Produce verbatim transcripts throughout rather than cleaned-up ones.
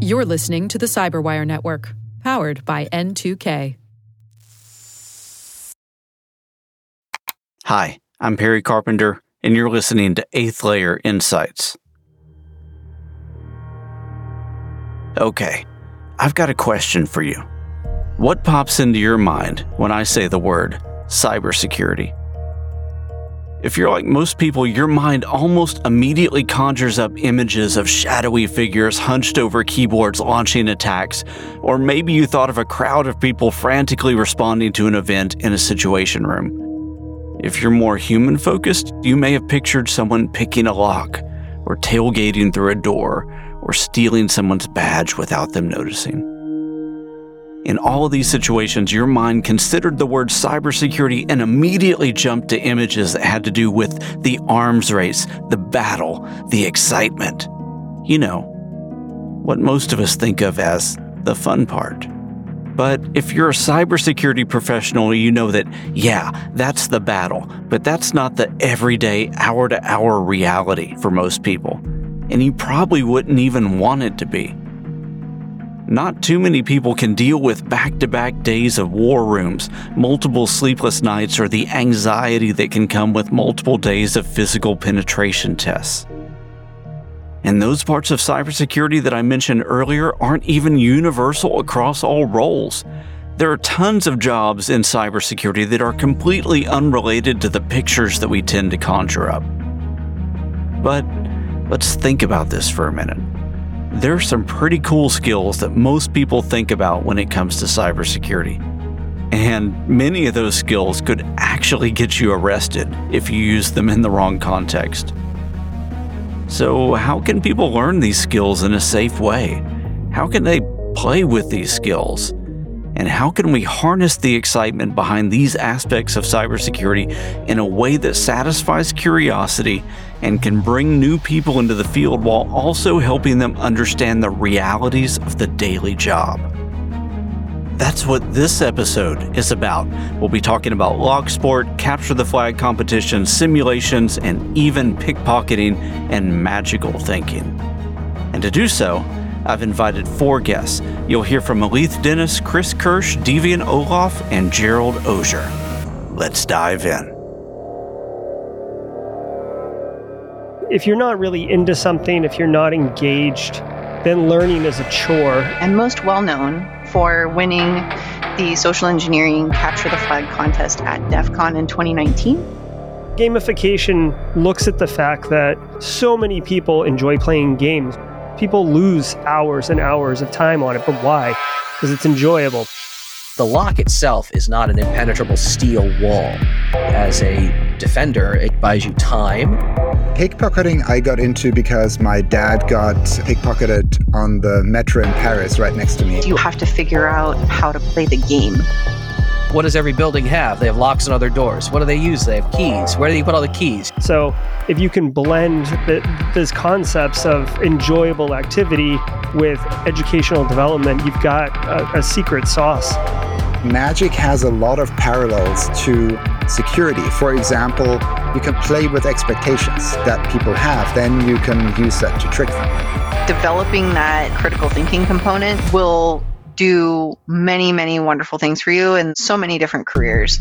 You're listening to the CyberWire Network, powered by N two K. Hi, I'm Perry Carpenter, and you're listening to Eighth Layer Insights. Okay, I've got a question for you. What pops into your mind when I say the word cybersecurity? If you're like most people, your mind almost immediately conjures up images of shadowy figures hunched over keyboards launching attacks, or maybe you thought of a crowd of people frantically responding to an event in a situation room. If you're more human-focused, you may have pictured someone picking a lock, or tailgating through a door, or stealing someone's badge without them noticing. In all of these situations, your mind considered the word cybersecurity and immediately jumped to images that had to do with the arms race, the battle, the excitement. You know, what most of us think of as the fun part. But if you're a cybersecurity professional, you know that, yeah, that's the battle, but that's not the everyday, hour-to-hour reality for most people. And you probably wouldn't even want it to be. Not too many people can deal with back-to-back days of war rooms, multiple sleepless nights, or the anxiety that can come with multiple days of physical penetration tests. And those parts of cybersecurity that I mentioned earlier aren't even universal across all roles. There are tons of jobs in cybersecurity that are completely unrelated to the pictures that we tend to conjure up. But let's think about this for a minute. There are some pretty cool skills that most people think about when it comes to cybersecurity. And many of those skills could actually get you arrested if you use them in the wrong context. So how can people learn these skills in a safe way? How can they play with these skills? And how can we harness the excitement behind these aspects of cybersecurity in a way that satisfies curiosity and can bring new people into the field while also helping them understand the realities of the daily job? That's what this episode is about. We'll be talking about LogSport, capture the flag competitions, simulations, and even pickpocketing and magical thinking. And to do so, I've invited four guests. You'll hear from Aleith Dennis, Chris Kirsch, Deviant Ollam, and Gerald Ozier. Let's dive in. If you're not really into something, if you're not engaged, then learning is a chore. And most well-known for winning the social engineering Capture the Flag contest at DEF CON in twenty nineteen. Gamification looks at the fact that so many people enjoy playing games. People lose hours and hours of time on it, but why? Because it's enjoyable. The lock itself is not an impenetrable steel wall. As a defender, it buys you time. Pickpocketing I got into because my dad got pickpocketed on the metro in Paris right next to me. You have to figure out how to play the game. What does every building have? They have locks on other doors. What do they use? They have keys. Where do you put all the keys? So if you can blend the, those concepts of enjoyable activity with educational development, you've got a, a secret sauce. Magic has a lot of parallels to security. For example, you can play with expectations that people have. Then you can use that to trick them. Developing that critical thinking component will do many, many wonderful things for you in so many different careers.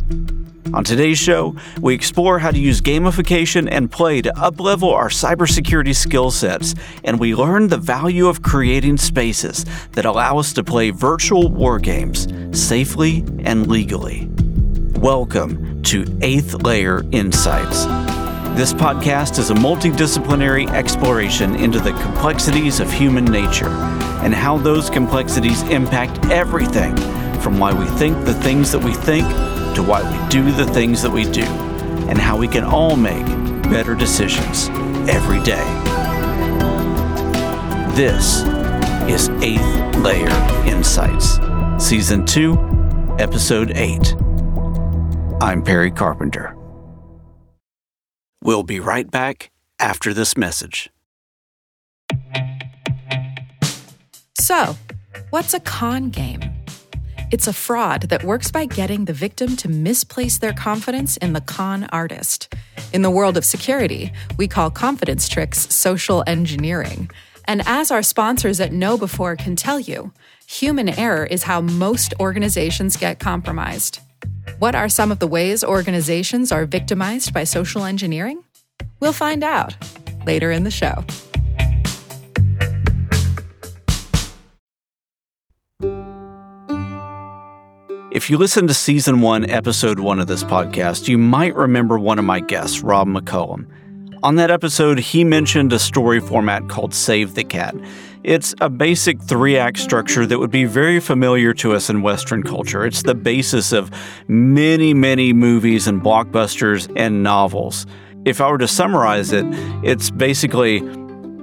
On today's show, we explore how to use gamification and play to uplevel our cybersecurity skill sets, and we learn the value of creating spaces that allow us to play virtual war games safely and legally. Welcome to Eighth Layer Insights. This podcast is a multidisciplinary exploration into the complexities of human nature and how those complexities impact everything from why we think the things that we think to why we do the things that we do and how we can all make better decisions every day. This is Eighth Layer Insights, Season two, Episode eight. I'm Perry Carpenter. We'll be right back after this message. So, what's a con game? It's a fraud that works by getting the victim to misplace their confidence in the con artist. In the world of security, we call confidence tricks social engineering. And as our sponsors at know before can tell you, human error is how most organizations get compromised. What are some of the ways organizations are victimized by social engineering? We'll find out later in the show. If you listen to Season one, Episode one of this podcast, you might remember one of my guests, Rob McCollum. On that episode, he mentioned a story format called Save the Cat. It's a basic three-act structure that would be very familiar to us in Western culture. It's the basis of many, many movies and blockbusters and novels. If I were to summarize it, it's basically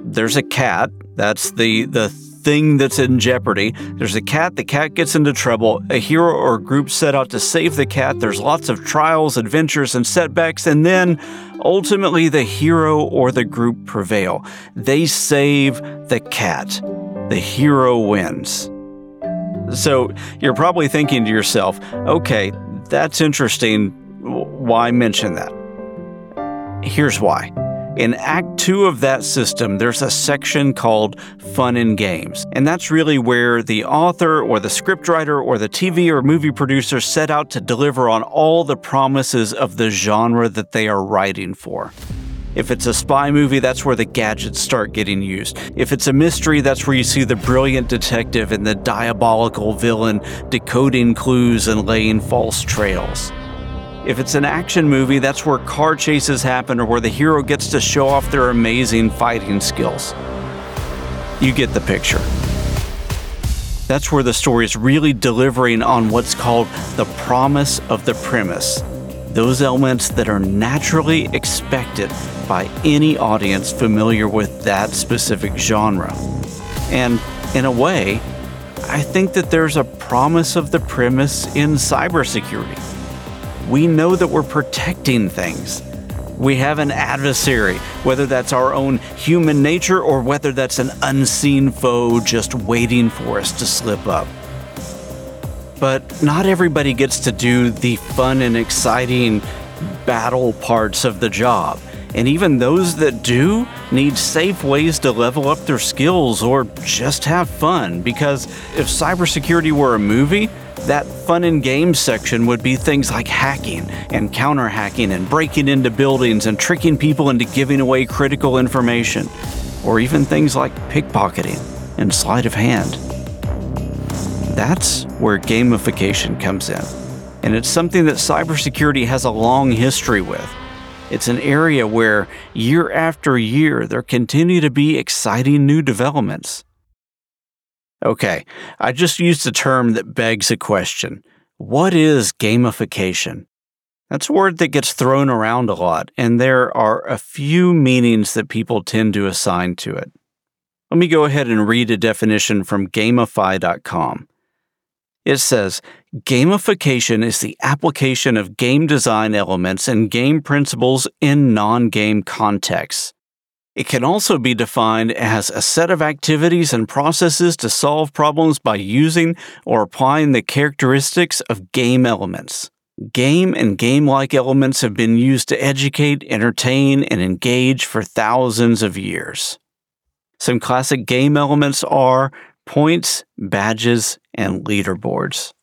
there's a cat. That's the, the thing that's in jeopardy. There's a cat. The cat gets into trouble. A hero or a group set out to save the cat. There's lots of trials, adventures, and setbacks. And then ultimately, the hero or the group prevail. They save the cat. The hero wins. So you're probably thinking to yourself, okay, that's interesting. Why mention that? Here's why. In Act two of that system, there's a section called Fun and Games, and that's really where the author or the scriptwriter or the T V or movie producer set out to deliver on all the promises of the genre that they are writing for. If it's a spy movie, that's where the gadgets start getting used. If it's a mystery, that's where you see the brilliant detective and the diabolical villain decoding clues and laying false trails. If it's an action movie, that's where car chases happen or where the hero gets to show off their amazing fighting skills. You get the picture. That's where the story is really delivering on what's called the promise of the premise, those elements that are naturally expected by any audience familiar with that specific genre. And in a way, I think that there's a promise of the premise in cybersecurity. We know that we're protecting things. We have an adversary, whether that's our own human nature or whether that's an unseen foe just waiting for us to slip up. But not everybody gets to do the fun and exciting battle parts of the job. And even those that do need safe ways to level up their skills or just have fun, because if cybersecurity were a movie, that fun and games section would be things like hacking and counter-hacking and breaking into buildings and tricking people into giving away critical information, or even things like pickpocketing and sleight of hand. That's where gamification comes in, and it's something that cybersecurity has a long history with. It's an area where year after year there continue to be exciting new developments. Okay, I just used a term that begs a question. What is gamification? That's a word that gets thrown around a lot, and there are a few meanings that people tend to assign to it. Let me go ahead and read a definition from gamify dot com. It says, gamification is the application of game design elements and game principles in non-game contexts. It can also be defined as a set of activities and processes to solve problems by using or applying the characteristics of game elements. Game and game-like elements have been used to educate, entertain, and engage for thousands of years. Some classic game elements are points, badges, and leaderboards.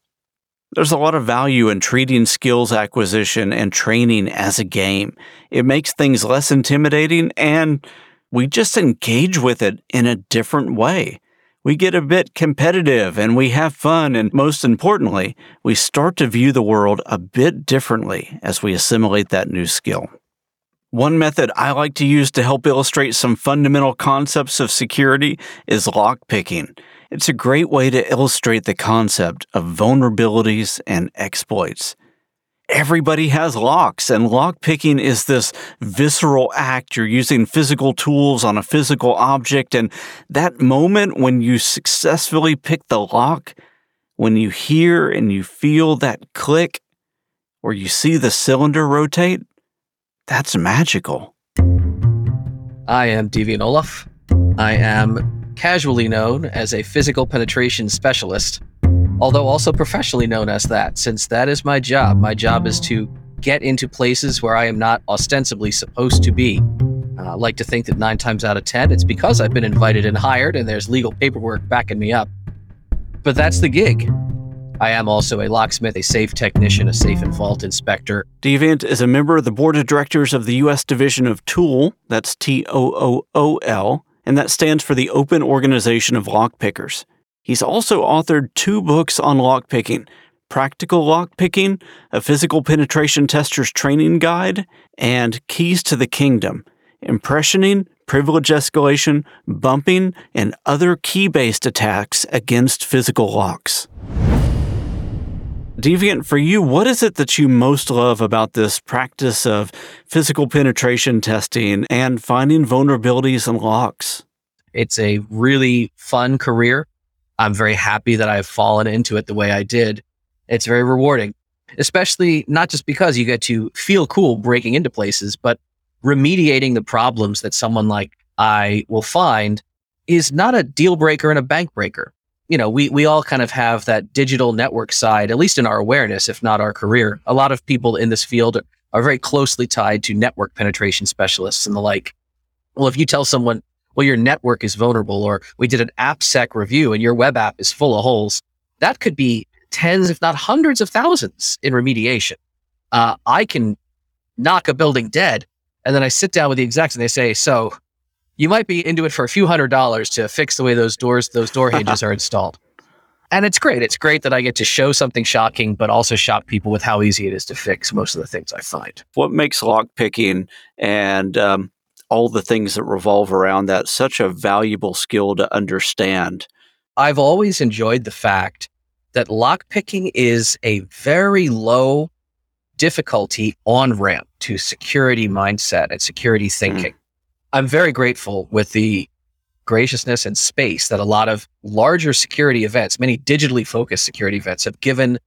There's a lot of value in treating skills acquisition and training as a game. It makes things less intimidating, and we just engage with it in a different way. We get a bit competitive, and we have fun, and most importantly, we start to view the world a bit differently as we assimilate that new skill. One method I like to use to help illustrate some fundamental concepts of security is lockpicking. It's a great way to illustrate the concept of vulnerabilities and exploits. Everybody has locks, and lockpicking is this visceral act. You're using physical tools on a physical object, and that moment when you successfully pick the lock, when you hear and you feel that click, or you see the cylinder rotate, that's magical. I am Deviant Ollam. I am casually known as a physical penetration specialist, although also professionally known as that, since that is my job. My job is to get into places where I am not ostensibly supposed to be. I uh, like to think that nine times out of ten, it's because I've been invited and hired and there's legal paperwork backing me up. But that's the gig. I am also a locksmith, a safe technician, a safe and vault inspector. Deviant is a member of the board of directors of the U S division of TOOL, that's T O O O L, and that stands for the Open Organization of Lockpickers. He's also authored two books on lockpicking, Practical Lockpicking, A Physical Penetration Tester's Training Guide, and Keys to the Kingdom, Impressioning, Privilege Escalation, Bumping, and Other Key-Based Attacks Against Physical Locks. Deviant, for you, what is it that you most love about this practice of physical penetration testing and finding vulnerabilities in locks? It's a really fun career. I'm very happy that I've fallen into it the way I did. It's very rewarding, especially not just because you get to feel cool breaking into places, but remediating the problems that someone like I will find is not a deal breaker and a bank breaker. You know, we we all kind of have that digital network side, at least in our awareness, if not our career. A lot of people in this field are very closely tied to network penetration specialists and the like. Well, if you tell someone, well, your network is vulnerable, or we did an AppSec review and your web app is full of holes, that could be tens, if not hundreds of thousands in remediation. Uh, I can knock a building dead, and then I sit down with the execs and they say, so... you might be into it for a few hundred dollars to fix the way those doors, those door hinges are installed. And it's great. It's great that I get to show something shocking, but also shock people with how easy it is to fix most of the things I find. What makes lockpicking and um, all the things that revolve around that such a valuable skill to understand? I've always enjoyed the fact that lockpicking is a very low difficulty on-ramp to security mindset and security thinking. Mm. I'm very grateful with the graciousness and space that a lot of larger security events, many digitally focused security events, have given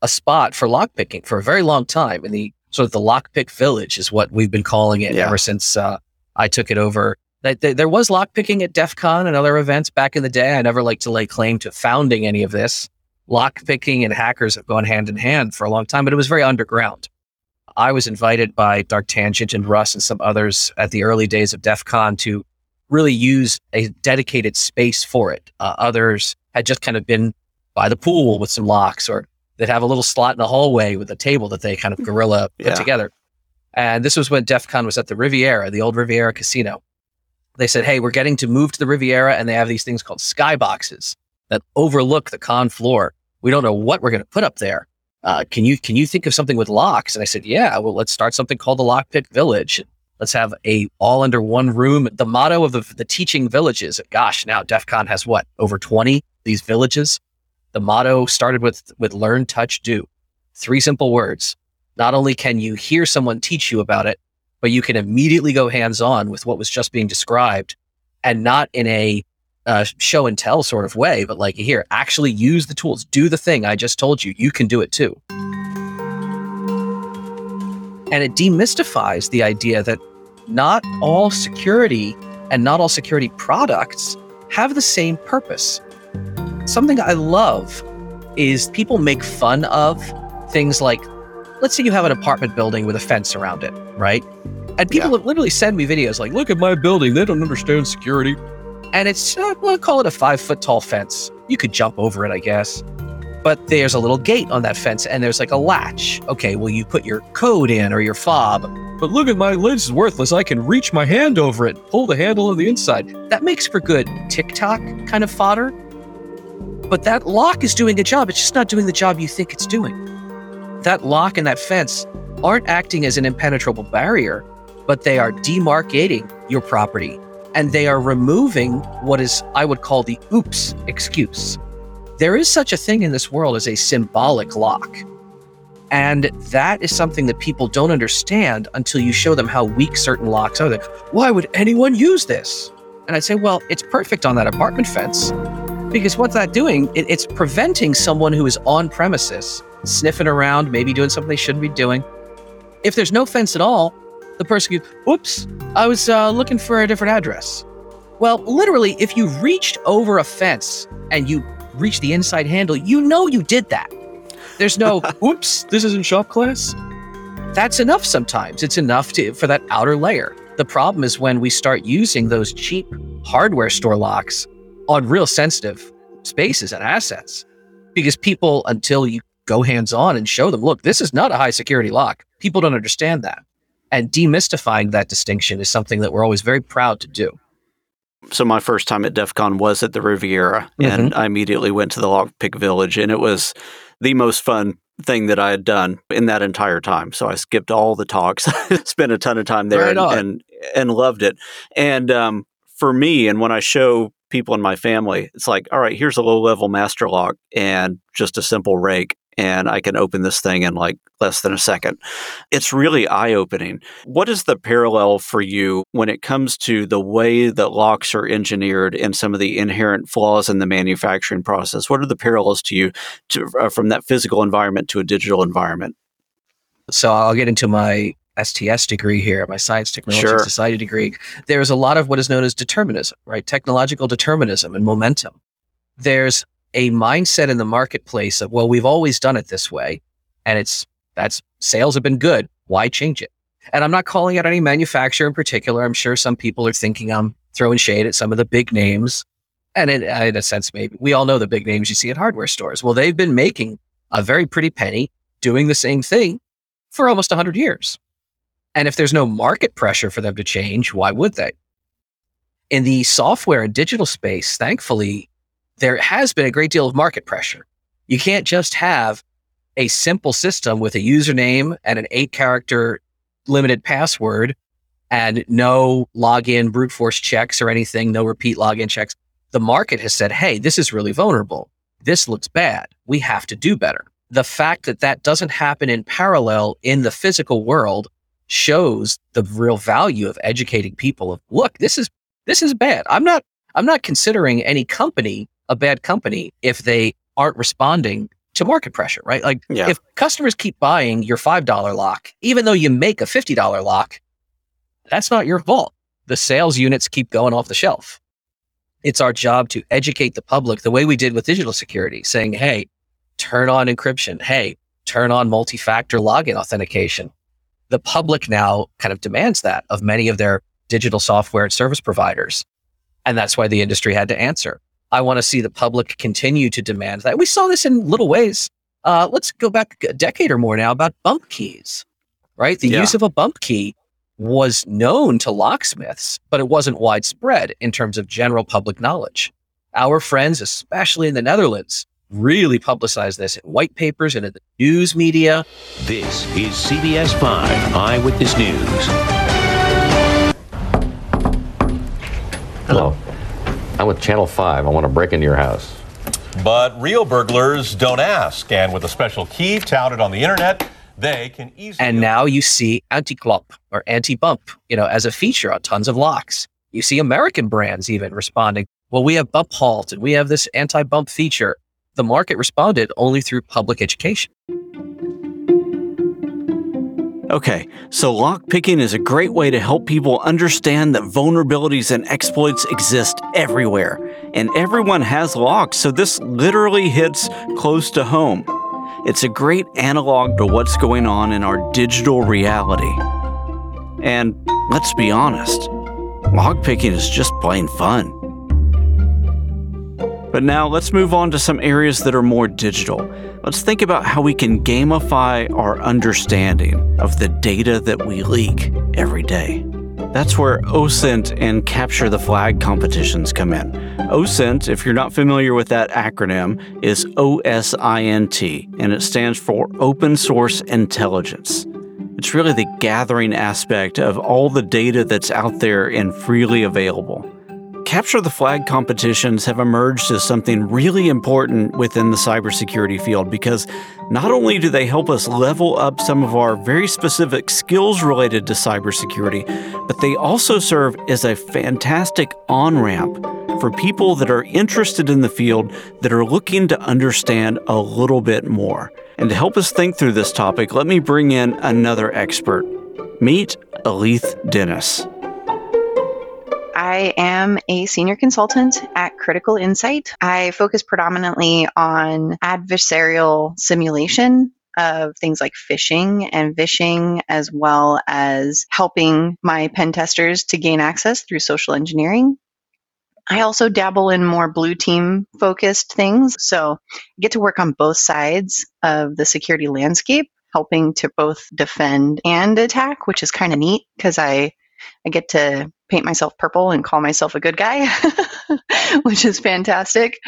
a spot for lockpicking for a very long time. And the sort of the lockpick village is what we've been calling it yeah. ever since uh, I took it over. There was lockpicking at DEF CON and other events back in the day. I never like to lay claim to founding any of this. Lockpicking and hackers have gone hand in hand for a long time, but it was very underground. I was invited by Dark Tangent and Russ and some others at the early days of DEF CON to really use a dedicated space for it. Uh, others had just kind of been by the pool with some locks, or they'd have a little slot in the hallway with a table that they kind of guerrilla put yeah. together. And this was when DEF CON was at the Riviera, the old Riviera casino. They said, hey, we're getting to move to the Riviera, and they have these things called skyboxes that overlook the con floor. We don't know what we're going to put up there. Uh, can you can you think of something with locks? And I said, yeah, well, let's start something called the Lockpick Village. Let's have a all under one room. The motto of the, the teaching villages, gosh, now DEF CON has what, over twenty, these villages? The motto started with, with learn, touch, do. Three simple words. Not only can you hear someone teach you about it, but you can immediately go hands-on with what was just being described, and not in a Uh, show and tell sort of way, but like, here, actually use the tools, do the thing I just told you, you can do it too. And it demystifies the idea that not all security and not all security products have the same purpose. Something I love is people make fun of things like, let's say you have an apartment building with a fence around it, right? And people yeah. literally send me videos like, look at my building, they don't understand security. And it's, uh, we'll call it a five-foot tall fence. You could jump over it, I guess. But there's a little gate on that fence, and there's like a latch. Okay, well, you put your code in or your fob. But look at my lid, is worthless. I can reach my hand over it, pull the handle on the inside. That makes for good TikTok kind of fodder. But that lock is doing a job. It's just not doing the job you think it's doing. That lock and that fence aren't acting as an impenetrable barrier, but they are demarcating your property. And they are removing what is, I would call, the oops excuse. There is such a thing in this world as a symbolic lock. And that is something that people don't understand until you show them how weak certain locks are. They're, why would anyone use this? And I'd say, well, it's perfect on that apartment fence, because what's that doing? It, it's preventing someone who is on premises, sniffing around, maybe doing something they shouldn't be doing. If there's no fence at all, the person goes, oops, I was uh, looking for a different address. Well, literally, if you reached over a fence and you reached the inside handle, you know you did that. There's no, oops, this isn't shop class. That's enough sometimes. It's enough to, for that outer layer. The problem is when we start using those cheap hardware store locks on real sensitive spaces and assets, because people, until you go hands-on and show them, look, this is not a high security lock. People don't understand that. And demystifying that distinction is something that we're always very proud to do. So my first time at DEF CON was at the Riviera, mm-hmm. and I immediately went to the Lockpick Village, and it was the most fun thing that I had done in that entire time. So I skipped all the talks, spent a ton of time there, and, and and loved it. And um, for me, and when I show people in my family, it's like, all right, here's a low-level master lock and just a simple rake, and I can open this thing in like less than a second. It's really eye-opening. What is the parallel for you when it comes to the way that locks are engineered and some of the inherent flaws in the manufacturing process? What are the parallels to you to, uh, from that physical environment to a digital environment? So I'll get into my S T S degree here, my Science, Technology, sure. and Society degree. There's a lot of what is known as determinism, right? Technological determinism and momentum. There's a mindset in the marketplace of, well, we've always done it this way, and it's that's sales have been good. Why change it? And I'm not calling out any manufacturer in particular. I'm sure some people are thinking I'm throwing shade at some of the big names. And in, in a sense, maybe we all know the big names you see at hardware stores. Well, they've been making a very pretty penny doing the same thing for almost one hundred years. And if there's no market pressure for them to change, why would they? In the software and digital space, thankfully, there has been a great deal of market pressure. You can't just have a simple system with a username and an eight-character limited password and no login brute force checks or anything, no repeat login checks. The market has said, hey, this is really vulnerable. This looks bad. We have to do better. The fact that that doesn't happen in parallel in the physical world shows the real value of educating people of, look, this is this is bad. I'm not I'm not considering any company a bad company if they aren't responding to market pressure, right? Like yeah. if customers keep buying your five dollar lock, even though you make a fifty dollar lock, that's not your fault. The sales units keep going off the shelf. It's our job to educate the public the way we did with digital security, saying, hey, turn on encryption. Hey, turn on multi-factor login authentication. The public now kind of demands that of many of their digital software and service providers. And that's why the industry had to answer. I want to see the public continue to demand that. We saw this in little ways. Uh, let's go back a decade or more now about bump keys, right? The yeah. use of a bump key was known to locksmiths, but it wasn't widespread in terms of general public knowledge. Our friends, especially in the Netherlands, really publicized this in white papers and in the news media. This is C B S five Eyewitness News. Hello. Hello. I'm with Channel five. I want to break into your house. But real burglars don't ask. And with a special key touted on the internet, they can easily... And now you see anti-clop or anti-bump, you know, as a feature on tons of locks. You see American brands even responding, well, we have bump halt and we have this anti-bump feature. The market responded only through public education. Okay, so lockpicking is a great way to help people understand that vulnerabilities and exploits exist everywhere. And everyone has locks, so this literally hits close to home. It's a great analog to what's going on in our digital reality. And let's be honest, lockpicking is just plain fun. But now let's move on to some areas that are more digital. Let's think about how we can gamify our understanding of the data that we leak every day. That's where OSINT and Capture the Flag competitions come in. OSINT, if you're not familiar with that acronym, is O S I N T, and it stands for Open Source Intelligence. It's really the gathering aspect of all the data that's out there and freely available. Capture the Flag competitions have emerged as something really important within the cybersecurity field because not only do they help us level up some of our very specific skills related to cybersecurity, but they also serve as a fantastic on-ramp for people that are interested in the field that are looking to understand a little bit more. And to help us think through this topic, let me bring in another expert. Meet Aleith Dennis. I am a senior consultant at Critical Insight. I focus predominantly on adversarial simulation of things like phishing and vishing, as well as helping my pen testers to gain access through social engineering. I also dabble in more blue team focused things. So I get to work on both sides of the security landscape, helping to both defend and attack, which is kind of neat because I, I get to paint myself purple and call myself a good guy, which is fantastic.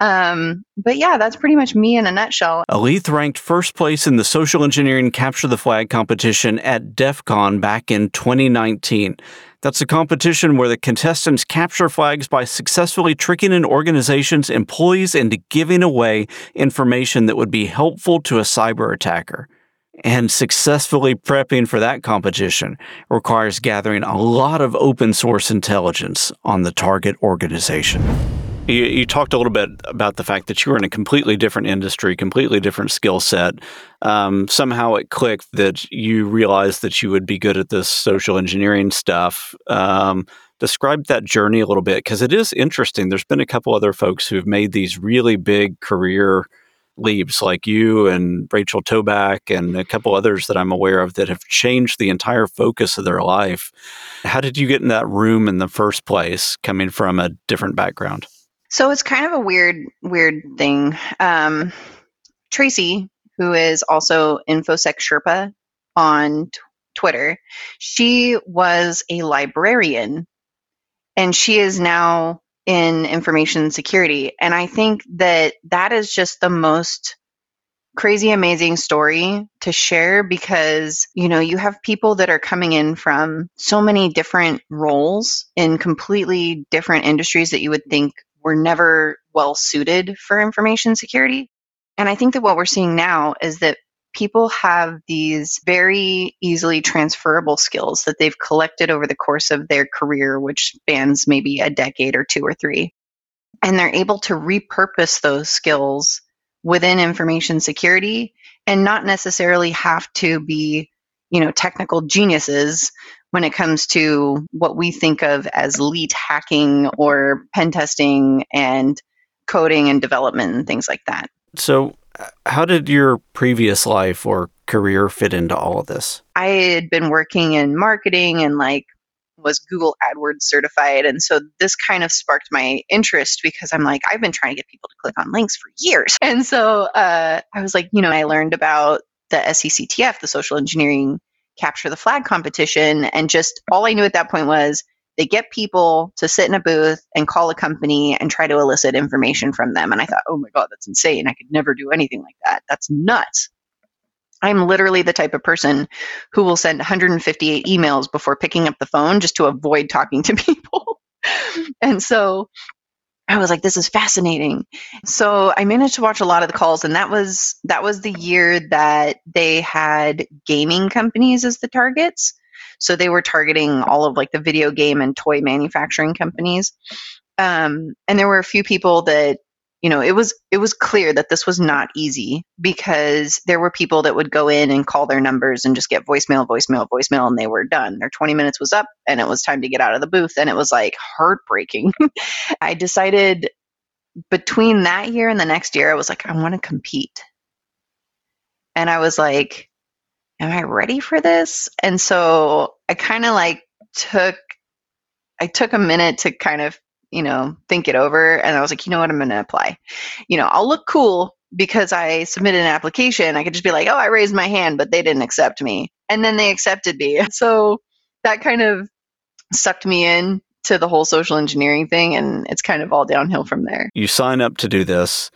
Um, but yeah, that's pretty much me in a nutshell. Aleith ranked first place in the Social Engineering Capture the Flag competition at DEF CON back in twenty nineteen. That's a competition where the contestants capture flags by successfully tricking an organization's employees into giving away information that would be helpful to a cyber attacker. And successfully prepping for that competition requires gathering a lot of open source intelligence on the target organization. You, you talked a little bit about the fact that you were in a completely different industry, completely different skill set. Um, somehow it clicked that you realized that you would be good at this social engineering stuff. Um, describe that journey a little bit, because it is interesting. There's been a couple other folks who've made these really big career leaps, like you and Rachel Toback and a couple others that I'm aware of that have changed the entire focus of their life. How did you get in that room in the first place, coming from a different background? So it's kind of a weird, weird thing. Um, Tracy, who is also Infosec Sherpa on t- Twitter, she was a librarian and she is now in information security. And I think that that is just the most crazy, amazing story to share because, you know, you have people that are coming in from so many different roles in completely different industries that you would think were never well suited for information security. And I think that what we're seeing now is that people have these very easily transferable skills that they've collected over the course of their career, which spans maybe a decade or two or three. And they're able to repurpose those skills within information security and not necessarily have to be, you know, technical geniuses when it comes to what we think of as elite hacking or pen testing and coding and development and things like that. So how did your previous life or career fit into all of this? I had been working in marketing and like was Google AdWords certified. And so this kind of sparked my interest because I'm like, I've been trying to get people to click on links for years. And so uh, I was like, you know, I learned about the S E C T F, the Social Engineering Capture the Flag competition. And just all I knew at that point was they get people to sit in a booth and call a company and try to elicit information from them. And I thought, oh my God, that's insane. I could never do anything like that. That's nuts. I'm literally the type of person who will send one hundred fifty-eight emails before picking up the phone just to avoid talking to people. And so I was like, this is fascinating. So I managed to watch a lot of the calls. And that was that was the year that they had gaming companies as the targets. So they were targeting all of like the video game and toy manufacturing companies. Um, and there were a few people that, you know, it was it was clear that this was not easy because there were people that would go in and call their numbers and just get voicemail, voicemail, voicemail, and they were done. Their twenty minutes was up and it was time to get out of the booth. And it was like heartbreaking. I decided between that year and the next year, I was like, I want to compete. And I was like, am I ready for this? And so I kind of like took, I took a minute to kind of, you know, think it over. And I was like, you know what, I'm going to apply. You know, I'll look cool because I submitted an application. I could just be like, oh, I raised my hand, but they didn't accept me. And then they accepted me. So that kind of sucked me in to the whole social engineering thing. And it's kind of all downhill from there. You sign up to do this.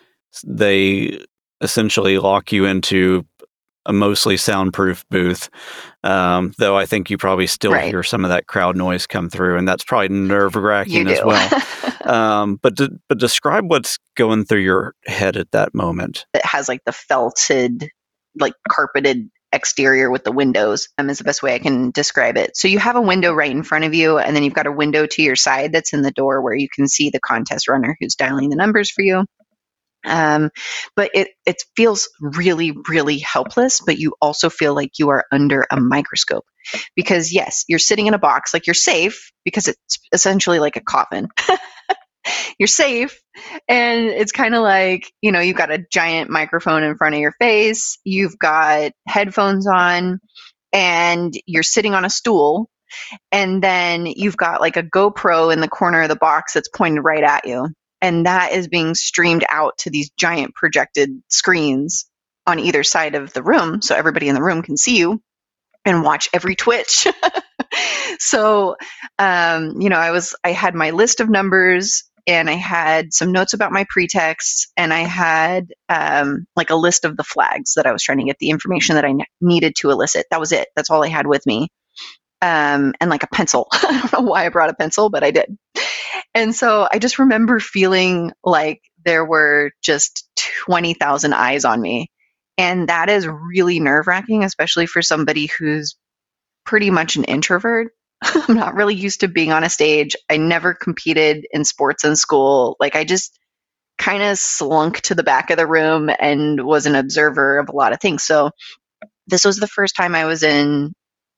They essentially lock you into a mostly soundproof booth, um, though I think you probably still right. hear some of that crowd noise come through, and that's probably nerve-wracking as well. um, but de- but describe what's going through your head at that moment. It has like the felted, like carpeted exterior with the windows um, is the best way I can describe it. So you have a window right in front of you, and then you've got a window to your side that's in the door where you can see the contest runner who's dialing the numbers for you. Um, but it, it feels really, really helpless, but you also feel like you are under a microscope because yes, you're sitting in a box, like you're safe because it's essentially like a coffin. you're safe. And it's kind of like, you know, you've got a giant microphone in front of your face, you've got headphones on, and you're sitting on a stool. And then you've got like a GoPro in the corner of the box that's pointed right at you. And that is being streamed out to these giant projected screens on either side of the room. So everybody in the room can see you and watch every twitch. So, um, you know, I was, I had my list of numbers, and I had some notes about my pretexts, and I had um, like a list of the flags that I was trying to get the information that I ne- needed to elicit. That was it. That's all I had with me. Um, and like a pencil. I don't know why I brought a pencil, but I did. And so I just remember feeling like there were just twenty thousand eyes on me. And that is really nerve-wracking, especially for somebody who's pretty much an introvert. I'm not really used to being on a stage. I never competed in sports in school. Like, I just kind of slunk to the back of the room and was an observer of a lot of things. So this was the first time I was in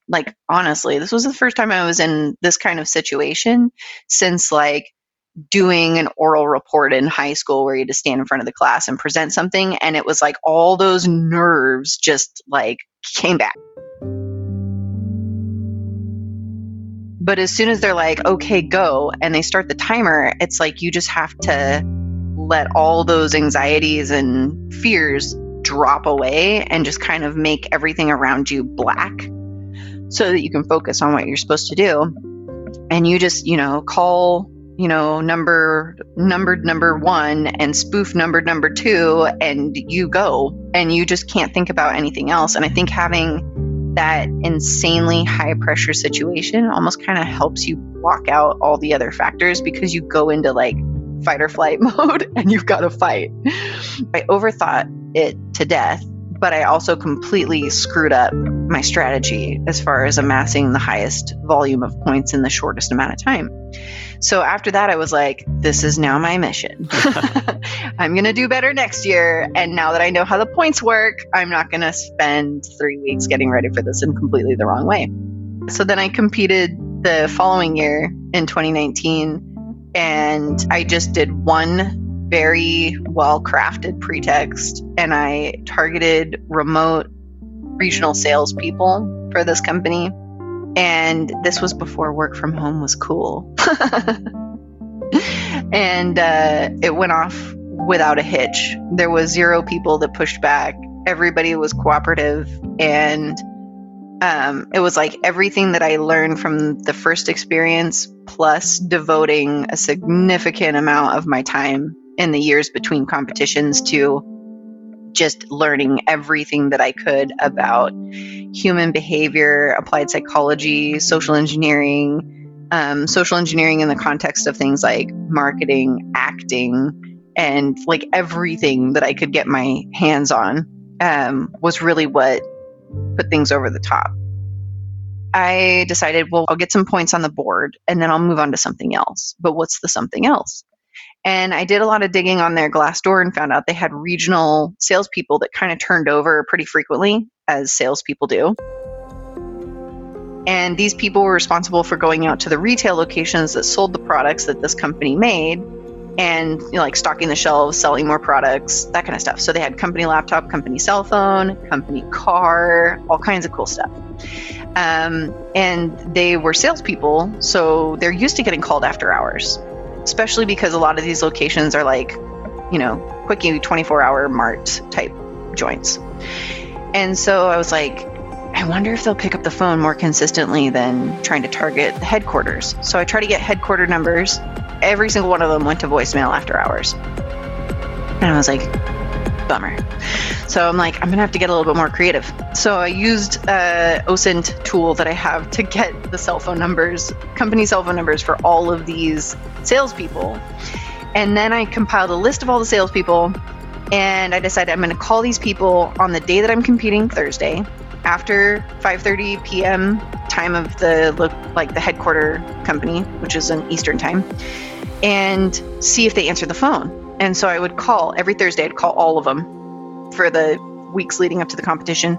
Like, honestly, this was the first time I was in this kind of situation since, like, doing an oral report in high school where you had to stand in front of the class and present something. And it was like all those nerves just, like, came back. But as soon as they're like, okay, go, and they start the timer, it's like you just have to let all those anxieties and fears drop away and just kind of make everything around you black, so that you can focus on what you're supposed to do. And you just, you know, call, you know, number, numbered number one and spoof numbered number two, and you go, and you just can't think about anything else. And I think having that insanely high pressure situation almost kind of helps you block out all the other factors, because you go into like fight or flight mode and you've got to fight. I overthought it to death, but I also completely screwed up my strategy as far as amassing the highest volume of points in the shortest amount of time. So after that, I was like, this is now my mission. I'm going to do better next year. And now that I know how the points work, I'm not going to spend three weeks getting ready for this in completely the wrong way. So then I competed the following year in twenty nineteen, and I just did one very well-crafted pretext, and I targeted remote regional salespeople for this company. And this was before work from home was cool. And uh, it went off without a hitch. There was zero people that pushed back. Everybody was cooperative. And um, it was like everything that I learned from the first experience, plus devoting a significant amount of my time in the years between competitions to just learning everything that I could about human behavior, applied psychology, social engineering, um, social engineering in the context of things like marketing, acting, and like everything that I could get my hands on um, was really what put things over the top. I decided, well, I'll get some points on the board and then I'll move on to something else. But what's the something else? And I did a lot of digging on their Glassdoor and found out they had regional salespeople that kind of turned over pretty frequently, as salespeople do. And these people were responsible for going out to the retail locations that sold the products that this company made and, you know, like stocking the shelves, selling more products, that kind of stuff. So they had company laptop, company cell phone, company car, all kinds of cool stuff. Um, and they were salespeople, so they're used to getting called after hours, especially because a lot of these locations are like, you know, quickie twenty-four hour mart type joints. And so I was like, I wonder if they'll pick up the phone more consistently than trying to target the headquarters. So I try to get headquarter numbers. Every single one of them went to voicemail after hours. And I was like, bummer. So I'm like, I'm gonna have to get a little bit more creative. So I used uh OSINT tool that I have to get the cell phone numbers, company cell phone numbers for all of these salespeople. And then I compiled a list of all the salespeople, and I decided I'm gonna call these people on the day that I'm competing, Thursday, after five thirty p.m. time of the like the headquarter company, which is an Eastern time, and see if they answer the phone. And so I would call every Thursday, I'd call all of them for the weeks leading up to the competition,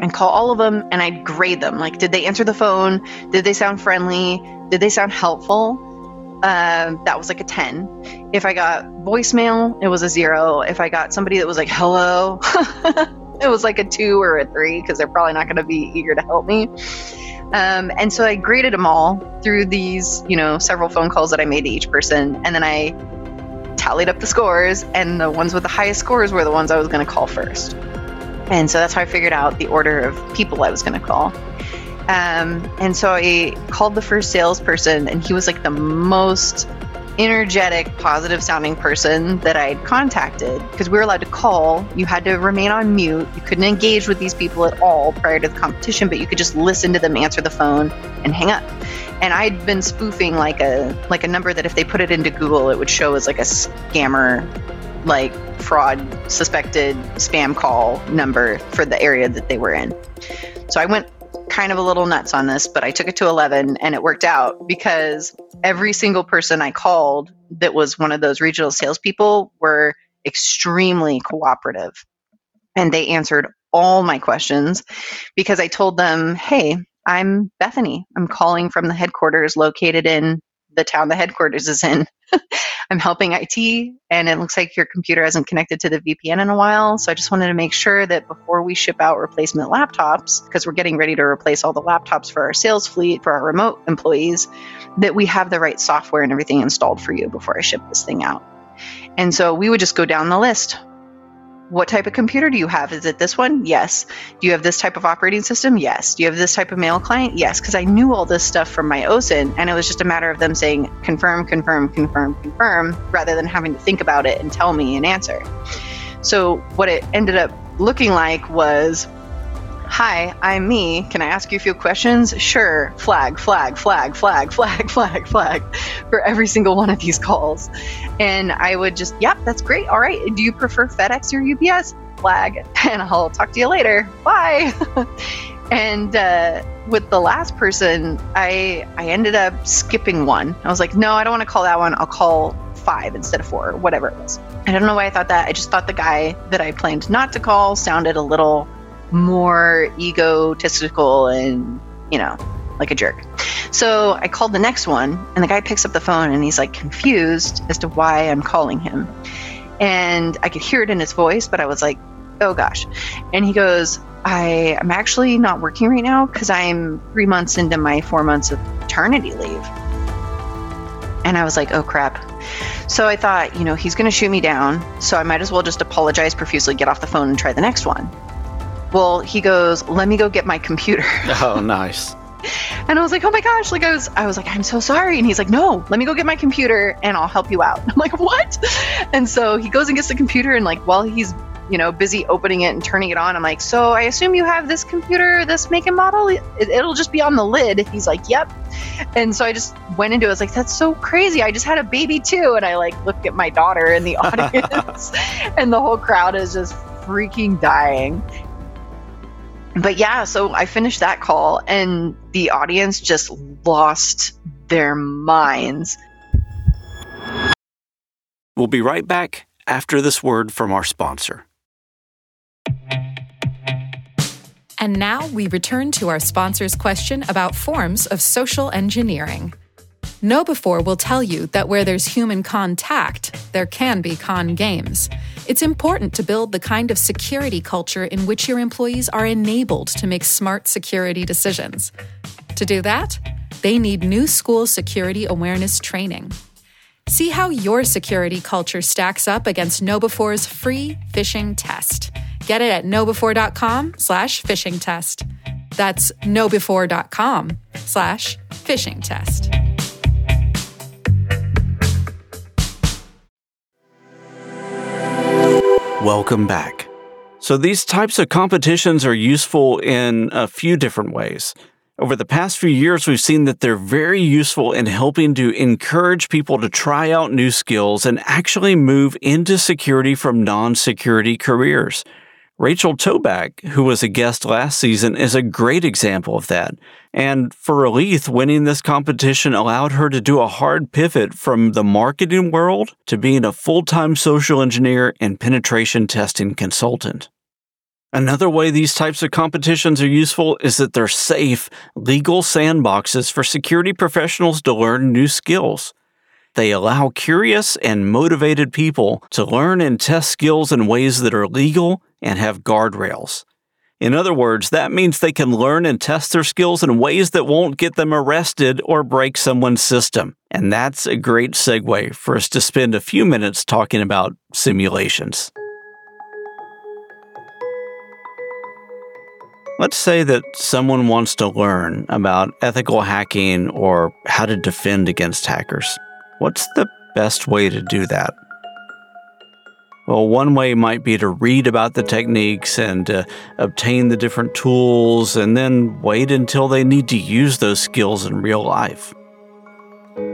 and call all of them, and I'd grade them. Like, did they answer the phone? Did they sound friendly? Did they sound helpful? um, that was like a ten. If I got voicemail, it was a zero. If I got somebody that was like, hello, it was like a two or a three, because they're probably not going to be eager to help me. Um, and so I graded them all through these, you know, several phone calls that I made to each person. And then I tallied up the scores, and the ones with the highest scores were the ones I was going to call first. And so that's how I figured out the order of people I was going to call. Um, and so I called the first salesperson, and he was like the most energetic, positive sounding person that I had contacted, because we were allowed to call. You had to remain on mute. You couldn't engage with these people at all prior to the competition, but you could just listen to them answer the phone and hang up. And I'd been spoofing like a like a number that if they put it into Google, it would show as like a scammer, like fraud suspected spam call number for the area that they were in. So I went kind of a little nuts on this, but I took it to eleven, and it worked out, because every single person I called that was one of those regional salespeople were extremely cooperative, and they answered all my questions, because I told them, hey, I'm Bethany. I'm calling from the headquarters located in the town the headquarters is in. I'm helping I T, and it looks like your computer hasn't connected to the V P N in a while. So I just wanted to make sure that before we ship out replacement laptops, because we're getting ready to replace all the laptops for our sales fleet, for our remote employees, that we have the right software and everything installed for you before I ship this thing out. And so we would just go down the list. What type of computer do you have? Is it this one? Yes. Do you have this type of operating system? Yes. Do you have this type of mail client? Yes. Because I knew all this stuff from my OSINT, and it was just a matter of them saying, confirm, confirm, confirm, confirm, rather than having to think about it and tell me an answer. So what it ended up looking like was, hi, I'm me. Can I ask you a few questions? Sure. Flag, flag, flag, flag, flag, flag, flag for every single one of these calls. And I would just, yep, that's great. All right. Do you prefer FedEx or U P S? Flag. And I'll talk to you later. Bye. And uh, with the last person, I, I ended up skipping one. I was like, no, I don't want to call that one. I'll call five instead of four, or whatever it was. I don't know why I thought that. I just thought the guy that I planned not to call sounded a little more egotistical and, you know, like a jerk. So I called the next one, and the guy picks up the phone, and he's like confused as to why I'm calling him. And I could hear it in his voice, but I was like, oh gosh. And he goes, I am actually not working right now because I'm three months into my four months of paternity leave. And I was like, oh crap. So I thought, you know, he's going to shoot me down. So I might as well just apologize profusely, get off the phone, and try the next one. Well, he goes, let me go get my computer. Oh, nice. And I was like, oh my gosh. Like I was, I was like, I'm so sorry. And he's like, no, let me go get my computer and I'll help you out. I'm like, what? And so he goes and gets the computer, and like, while he's, you know, busy opening it and turning it on, I'm like, so I assume you have this computer, this make and model, it, it'll just be on the lid. He's like, yep. And so I just went into it. I was like, that's so crazy. I just had a baby too. And I like looked at my daughter in the audience and the whole crowd is just freaking dying. But yeah, so I finished that call, and the audience just lost their minds. We'll be right back after this word from our sponsor. And now we return to our sponsor's question about forms of social engineering. KnowBe four will tell you that where there's human contact, there can be con games. It's important to build the kind of security culture in which your employees are enabled to make smart security decisions. To do that, they need new school security awareness training. See how your security culture stacks up against KnowBe four's free phishing test. Get it at knowbe four dot com slash phishing test. That's knowbe four dot com slash phishing test. Welcome back. So these types of competitions are useful in a few different ways. Over the past few years, we've seen that they're very useful in helping to encourage people to try out new skills and actually move into security from non-security careers. Rachel Toback, who was a guest last season, is a great example of that. And for Aleith, winning this competition allowed her to do a hard pivot from the marketing world to being a full-time social engineer and penetration testing consultant. Another way these types of competitions are useful is that they're safe, legal sandboxes for security professionals to learn new skills. They allow curious and motivated people to learn and test skills in ways that are legal and have guardrails. In other words, that means they can learn and test their skills in ways that won't get them arrested or break someone's system. And that's a great segue for us to spend a few minutes talking about simulations. Let's say that someone wants to learn about ethical hacking or how to defend against hackers. What's the best way to do that? Well, one way might be to read about the techniques and uh, obtain the different tools and then wait until they need to use those skills in real life.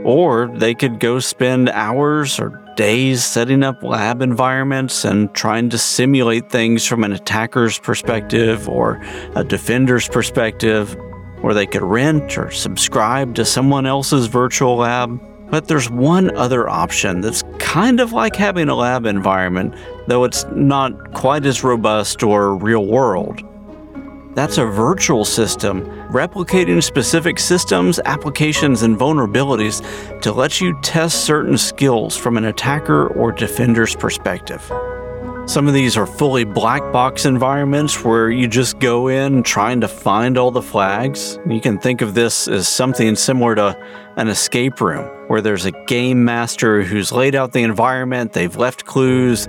Or they could go spend hours or days setting up lab environments and trying to simulate things from an attacker's perspective or a defender's perspective, or they could rent or subscribe to someone else's virtual lab. But there's one other option that's kind of like having a lab environment, though it's not quite as robust or real world. That's a virtual system, replicating specific systems, applications, and vulnerabilities to let you test certain skills from an attacker or defender's perspective. Some of these are fully black box environments where you just go in trying to find all the flags. You can think of this as something similar to an escape room, where there's a game master who's laid out the environment, they've left clues.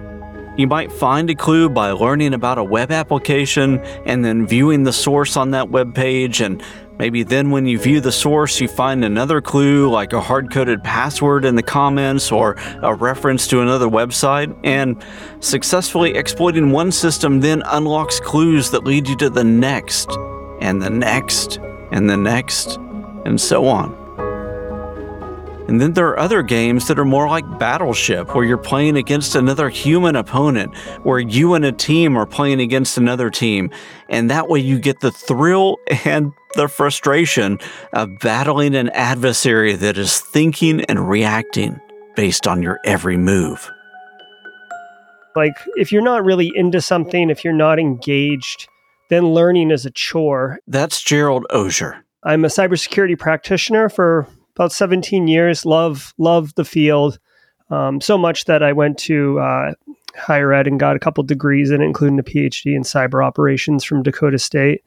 You might find a clue by learning about a web application and then viewing the source on that web page, and maybe then when you view the source, you find another clue like a hard-coded password in the comments or a reference to another website. And successfully exploiting one system then unlocks clues that lead you to the next, and the next, and the next, and so on. And then there are other games that are more like Battleship, where you're playing against another human opponent, where you and a team are playing against another team. And that way you get the thrill and the frustration of battling an adversary that is thinking and reacting based on your every move. Like, if you're not really into something, if you're not engaged, then learning is a chore. That's Gerald Ozier. I'm a cybersecurity practitioner for about seventeen years, love, love the field um, so much that I went to uh, higher ed and got a couple degrees in it, including a P H D in cyber operations from Dakota State.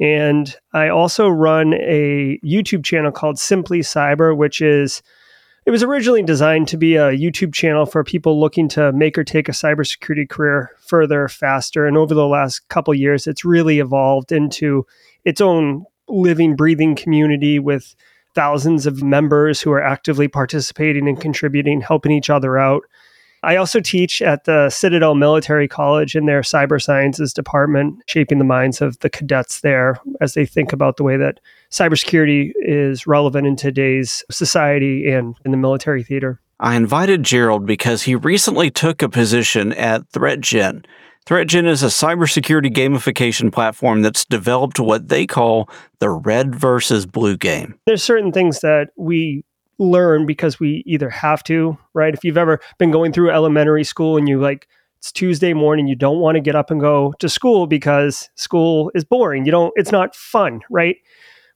And I also run a YouTube channel called Simply Cyber, which is, it was originally designed to be a YouTube channel for people looking to make or take a cybersecurity career further, faster. And over the last couple of years, it's really evolved into its own living, breathing community with thousands of members who are actively participating and contributing, helping each other out. I also teach at the Citadel Military College in their cyber sciences department, shaping the minds of the cadets there as they think about the way that cybersecurity is relevant in today's society and in the military theater. I invited Gerald because he recently took a position at ThreatGen. ThreatGen is a cybersecurity gamification platform that's developed what they call the red versus blue game. There's certain things that we learn because we either have to, right? If you've ever been going through elementary school and you like, it's Tuesday morning, you don't want to get up and go to school because school is boring. You don't, it's not fun, right?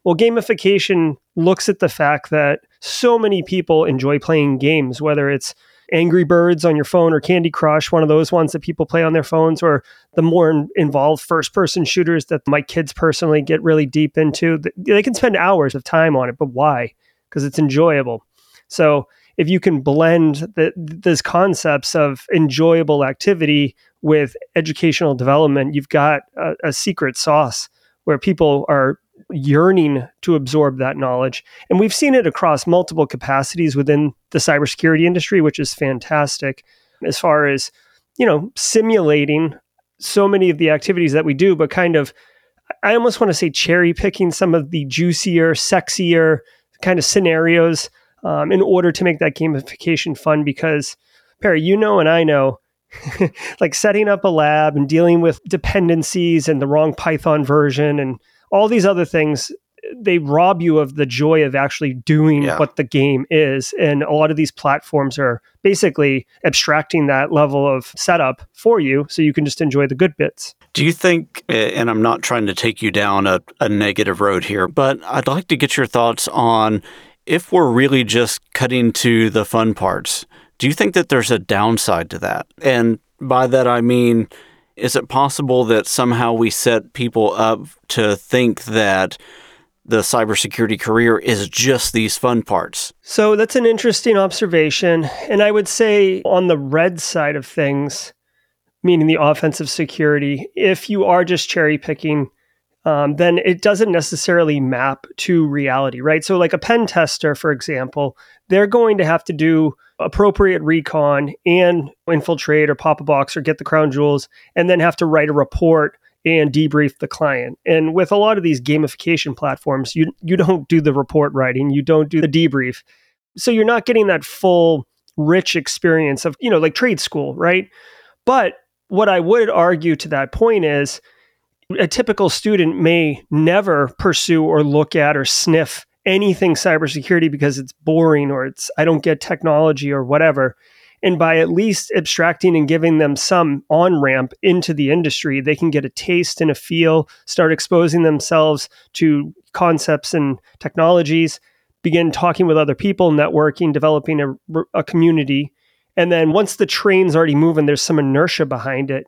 Well, gamification looks at the fact that so many people enjoy playing games, whether it's Angry Birds on your phone or Candy Crush, one of those ones that people play on their phones, or the more involved first-person shooters that my kids personally get really deep into. They can spend hours of time on it, but why? Because it's enjoyable. So if you can blend the, these concepts of enjoyable activity with educational development, you've got a, a secret sauce where people are yearning to absorb that knowledge. And we've seen it across multiple capacities within the cybersecurity industry, which is fantastic as far as, you know, simulating so many of the activities that we do, but kind of, I almost want to say cherry picking some of the juicier, sexier kind of scenarios um, in order to make that gamification fun. Because Perry, you know, and I know, like setting up a lab and dealing with dependencies and the wrong Python version and all these other things, they rob you of the joy of actually doing yeah. what the game is. And a lot of these platforms are basically abstracting that level of setup for you so you can just enjoy the good bits. Do you think, and I'm not trying to take you down a, a negative road here, but I'd like to get your thoughts on if we're really just cutting to the fun parts, do you think that there's a downside to that? And by that I mean, is it possible that somehow we set people up to think that the cybersecurity career is just these fun parts? So that's an interesting observation. And I would say on the red side of things, meaning the offensive security, if you are just cherry picking, um, then it doesn't necessarily map to reality, right? So like a pen tester, for example, they're going to have to do appropriate recon and infiltrate or pop a box or get the crown jewels, and then have to write a report and debrief the client. And with a lot of these gamification platforms, you you don't do the report writing, you don't do the debrief. So you're not getting that full, rich experience of, you know, like trade school, right? But what I would argue to that point is a typical student may never pursue or look at or sniff anything cybersecurity because it's boring or it's, I don't get technology or whatever. And by at least abstracting and giving them some on-ramp into the industry, they can get a taste and a feel, start exposing themselves to concepts and technologies, begin talking with other people, networking, developing a, a community. And then once the train's already moving, there's some inertia behind it.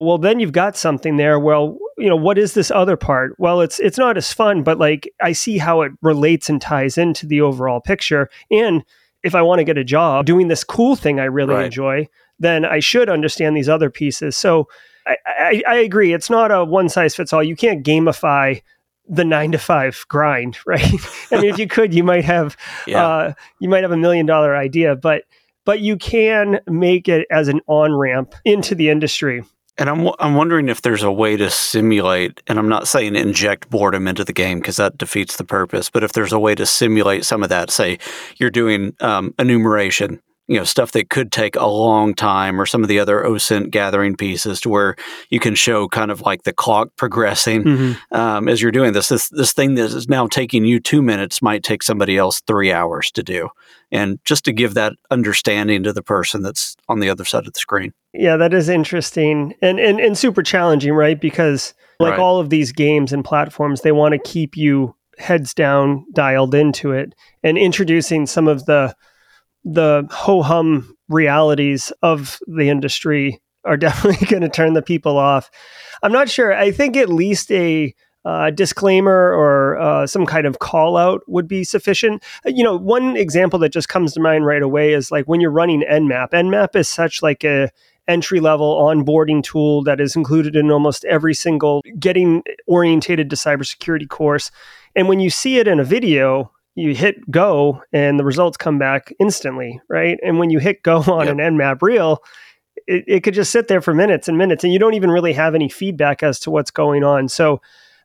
Well, then you've got something there. Well, you know, what is this other part? Well, it's it's not as fun, but like I see how it relates and ties into the overall picture. And if I want to get a job doing this cool thing I really right. enjoy, then I should understand these other pieces. So I, I, I agree. It's not a one size fits all. You can't gamify the nine to five grind, right? I mean, if you could, you might have yeah. uh, you might have a million dollar idea, but but you can make it as an on-ramp into the industry. And I'm w- I'm wondering if there's a way to simulate, and I'm not saying inject boredom into the game because that defeats the purpose, but if there's a way to simulate some of that, say you're doing um, enumeration, you know, stuff that could take a long time, or some of the other OSINT gathering pieces, to where you can show kind of like the clock progressing mm-hmm. um, as you're doing this. This this thing that is now taking you two minutes might take somebody else three hours to do. And just to give that understanding to the person that's on the other side of the screen. Yeah, that is interesting and and, and super challenging, right? Because like right. all of these games and platforms, they want to keep you heads down, dialed into it, and introducing some of the the ho-hum realities of the industry are definitely going to turn the people off. I'm not sure. I think at least a uh, disclaimer or uh, some kind of call out would be sufficient. You know, one example that just comes to mind right away is like when you're running Nmap. Nmap is such like a entry-level onboarding tool that is included in almost every single getting orientated to cybersecurity course. And when you see it in a video, you hit go and the results come back instantly, right? And when you hit go on yep. an Nmap reel, it, it could just sit there for minutes and minutes and you don't even really have any feedback as to what's going on. So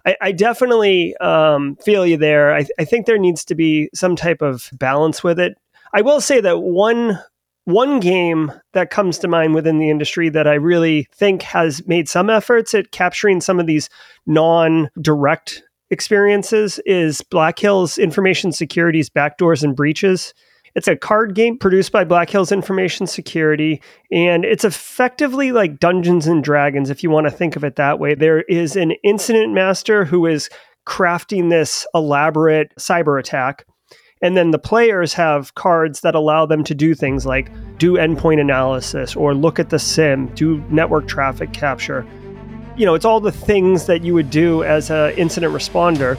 I, I definitely um, feel you there. I, I think there needs to be some type of balance with it. I will say that one one game that comes to mind within the industry that I really think has made some efforts at capturing some of these non-direct experiences is Black Hills Information Security's Backdoors and Breaches. It's a card game produced by Black Hills Information Security, and it's effectively like Dungeons and Dragons, if you want to think of it that way. There is an incident master who is crafting this elaborate cyber attack, and then the players have cards that allow them to do things like do endpoint analysis or look at the SIM, do network traffic capture. You know, it's all the things that you would do as an incident responder.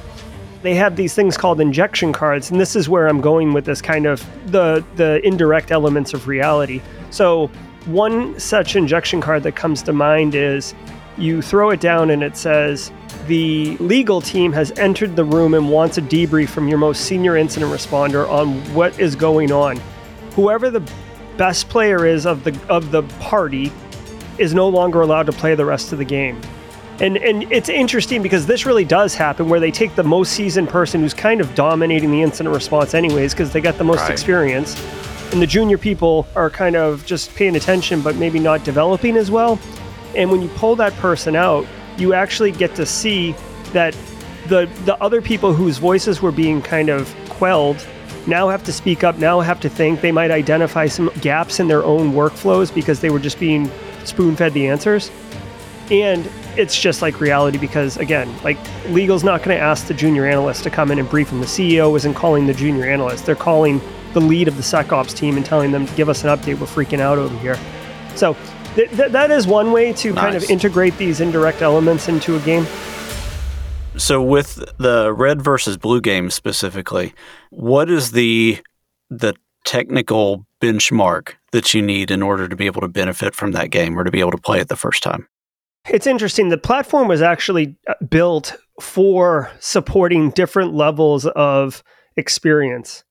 They have these things called injection cards, and this is where I'm going with this kind of the the indirect elements of reality. So one such injection card that comes to mind is you throw it down and it says, the legal team has entered the room and wants a debrief from your most senior incident responder on what is going on. Whoever the best player is of the of the party is no longer allowed to play the rest of the game. And and it's interesting because this really does happen where they take the most seasoned person who's kind of dominating the incident response anyways because they got the most right. experience. And the junior people are kind of just paying attention but maybe not developing as well. And when you pull that person out, you actually get to see that the the other people whose voices were being kind of quelled now have to speak up, now have to think. They might identify some gaps in their own workflows because they were just being spoon-fed the answers. And it's just like reality because, again, like legal's not going to ask the junior analyst to come in and brief him. The C E O isn't calling the junior analyst. They're calling the lead of the SecOps team and telling them to give us an update. We're freaking out over here. So th- th- that is one way to nice. kind of integrate these indirect elements into a game. So with the red versus blue game specifically, what is the the technical benchmark that you need in order to be able to benefit from that game or to be able to play it the first time? It's interesting. The platform was actually built for supporting different levels of experience.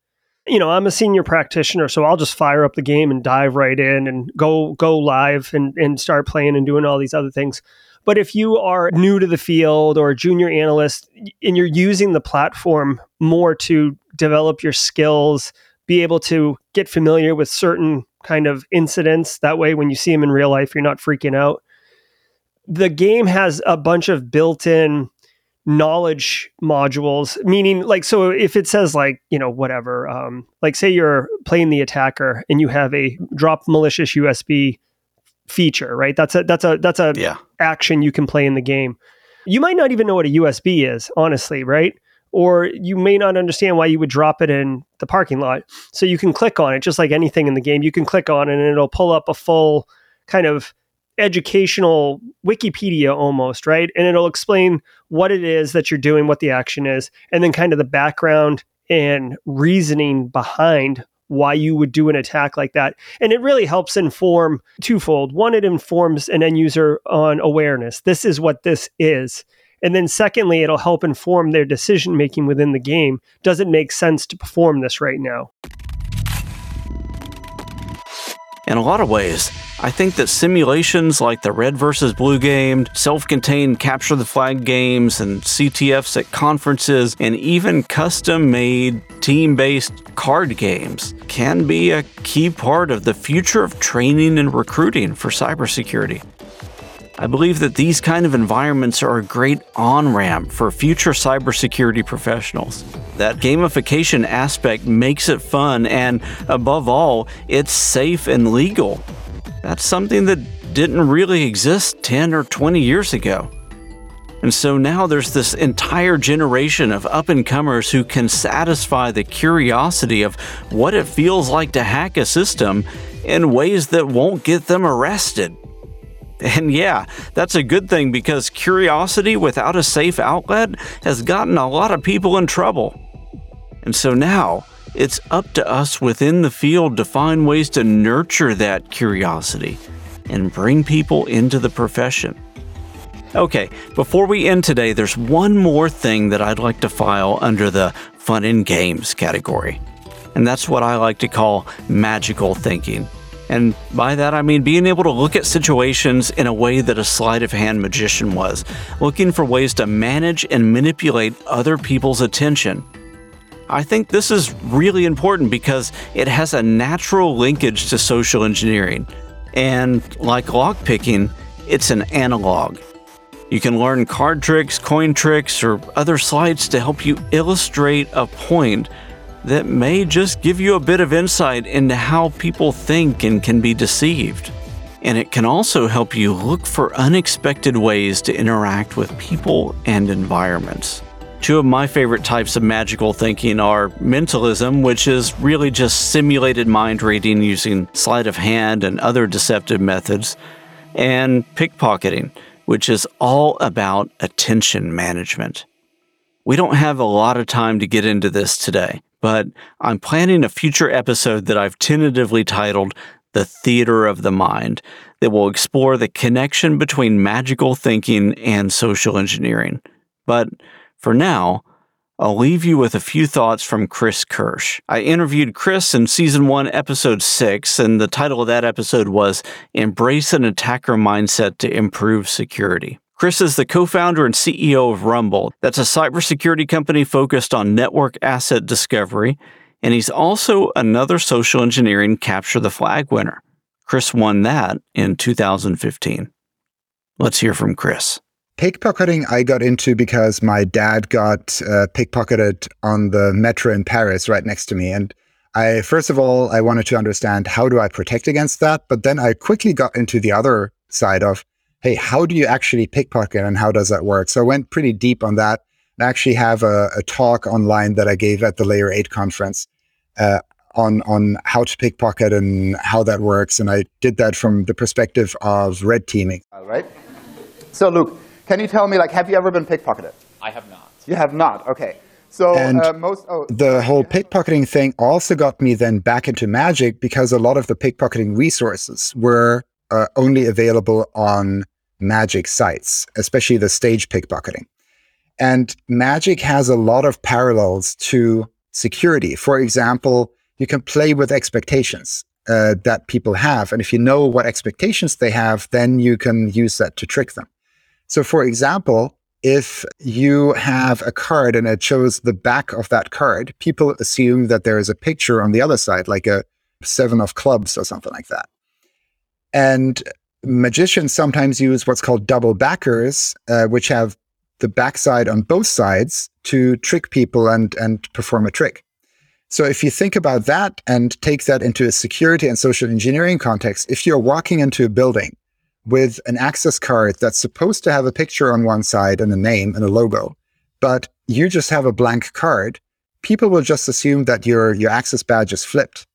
You know, I'm a senior practitioner, so I'll just fire up the game and dive right in and go go live and, and start playing and doing all these other things. But if you are new to the field or a junior analyst and you're using the platform more to develop your skills, be able to get familiar with certain kind of incidents, that way when you see them in real life, you're not freaking out. The game has a bunch of built-in knowledge modules, meaning like, so if it says like, you know, whatever, um, like say you're playing the attacker and you have a drop malicious U S B feature, right? That's a, that's a, that's a yeah. action you can play in the game. You might not even know what a U S B is, honestly, right? Or you may not understand why you would drop it in the parking lot. So you can click on it, just like anything in the game, you can click on it and it'll pull up a full kind of educational Wikipedia almost, right? And it'll explain what it is that you're doing, what the action is, and then kind of the background and reasoning behind why you would do an attack like that. And it really helps inform twofold. One, it informs an end user on awareness. This is what this is. And then secondly, it'll help inform their decision-making within the game. Does it make sense to perform this right now? In a lot of ways, I think that simulations like the red versus blue game, self-contained capture the flag games and C T Fs at conferences, and even custom-made team-based card games can be a key part of the future of training and recruiting for cybersecurity. I believe that these kind of environments are a great on-ramp for future cybersecurity professionals. That gamification aspect makes it fun, and above all, it's safe and legal. That's something that didn't really exist ten or twenty years ago. And so now there's this entire generation of up-and-comers who can satisfy the curiosity of what it feels like to hack a system in ways that won't get them arrested. And yeah, that's a good thing because curiosity without a safe outlet has gotten a lot of people in trouble. And so now, it's up to us within the field to find ways to nurture that curiosity and bring people into the profession. Okay, before we end today, there's one more thing that I'd like to file under the fun and games category. And that's what I like to call magical thinking. And by that, I mean being able to look at situations in a way that a sleight-of-hand magician was, looking for ways to manage and manipulate other people's attention. I think this is really important because it has a natural linkage to social engineering. And like lockpicking, it's an analog. You can learn card tricks, coin tricks, or other sleights to help you illustrate a point that may just give you a bit of insight into how people think and can be deceived. And it can also help you look for unexpected ways to interact with people and environments. Two of my favorite types of magical thinking are mentalism, which is really just simulated mind reading using sleight of hand and other deceptive methods, and pickpocketing, which is all about attention management. We don't have a lot of time to get into this today, but I'm planning a future episode that I've tentatively titled The Theater of the Mind that will explore the connection between magical thinking and social engineering. But for now, I'll leave you with a few thoughts from Chris Kirsch. I interviewed Chris in Season one, Episode six, and the title of that episode was Embrace an Attacker Mindset to Improve Security. Chris is the co-founder and C E O of Rumble. That's a cybersecurity company focused on network asset discovery, and he's also another social engineering Capture the Flag winner. Chris won that in two thousand fifteen. Let's hear from Chris. Pickpocketing I got into because my dad got uh, pickpocketed on the metro in Paris right next to me. And I, first of all, I wanted to understand how do I protect against that? But then I quickly got into the other side of hey, how do you actually pickpocket and how does that work? So I went pretty deep on that. I actually have a, a talk online that I gave at the Layer eight conference uh, on, on how to pickpocket and how that works. And I did that from the perspective of red teaming. All right. So Luke, can you tell me, like, have you ever been pickpocketed? I have not. You have not. Okay. So and uh, most oh, the whole pickpocketing thing also got me then back into Magic, because a lot of the pickpocketing resources were uh, only available on Magic sites, especially the stage pickpocketing. And Magic has a lot of parallels to security. For example, you can play with expectations uh, that people have. And if you know what expectations they have, then you can use that to trick them. So for example, if you have a card and it shows the back of that card, people assume that there is a picture on the other side, like a seven of clubs or something like that. And magicians sometimes use what's called double backers, uh, which have the backside on both sides to trick people and, and perform a trick. So if you think about that and take that into a security and social engineering context, if you're walking into a building with an access card that's supposed to have a picture on one side and a name and a logo, but you just have a blank card, people will just assume that your, your access badge is flipped,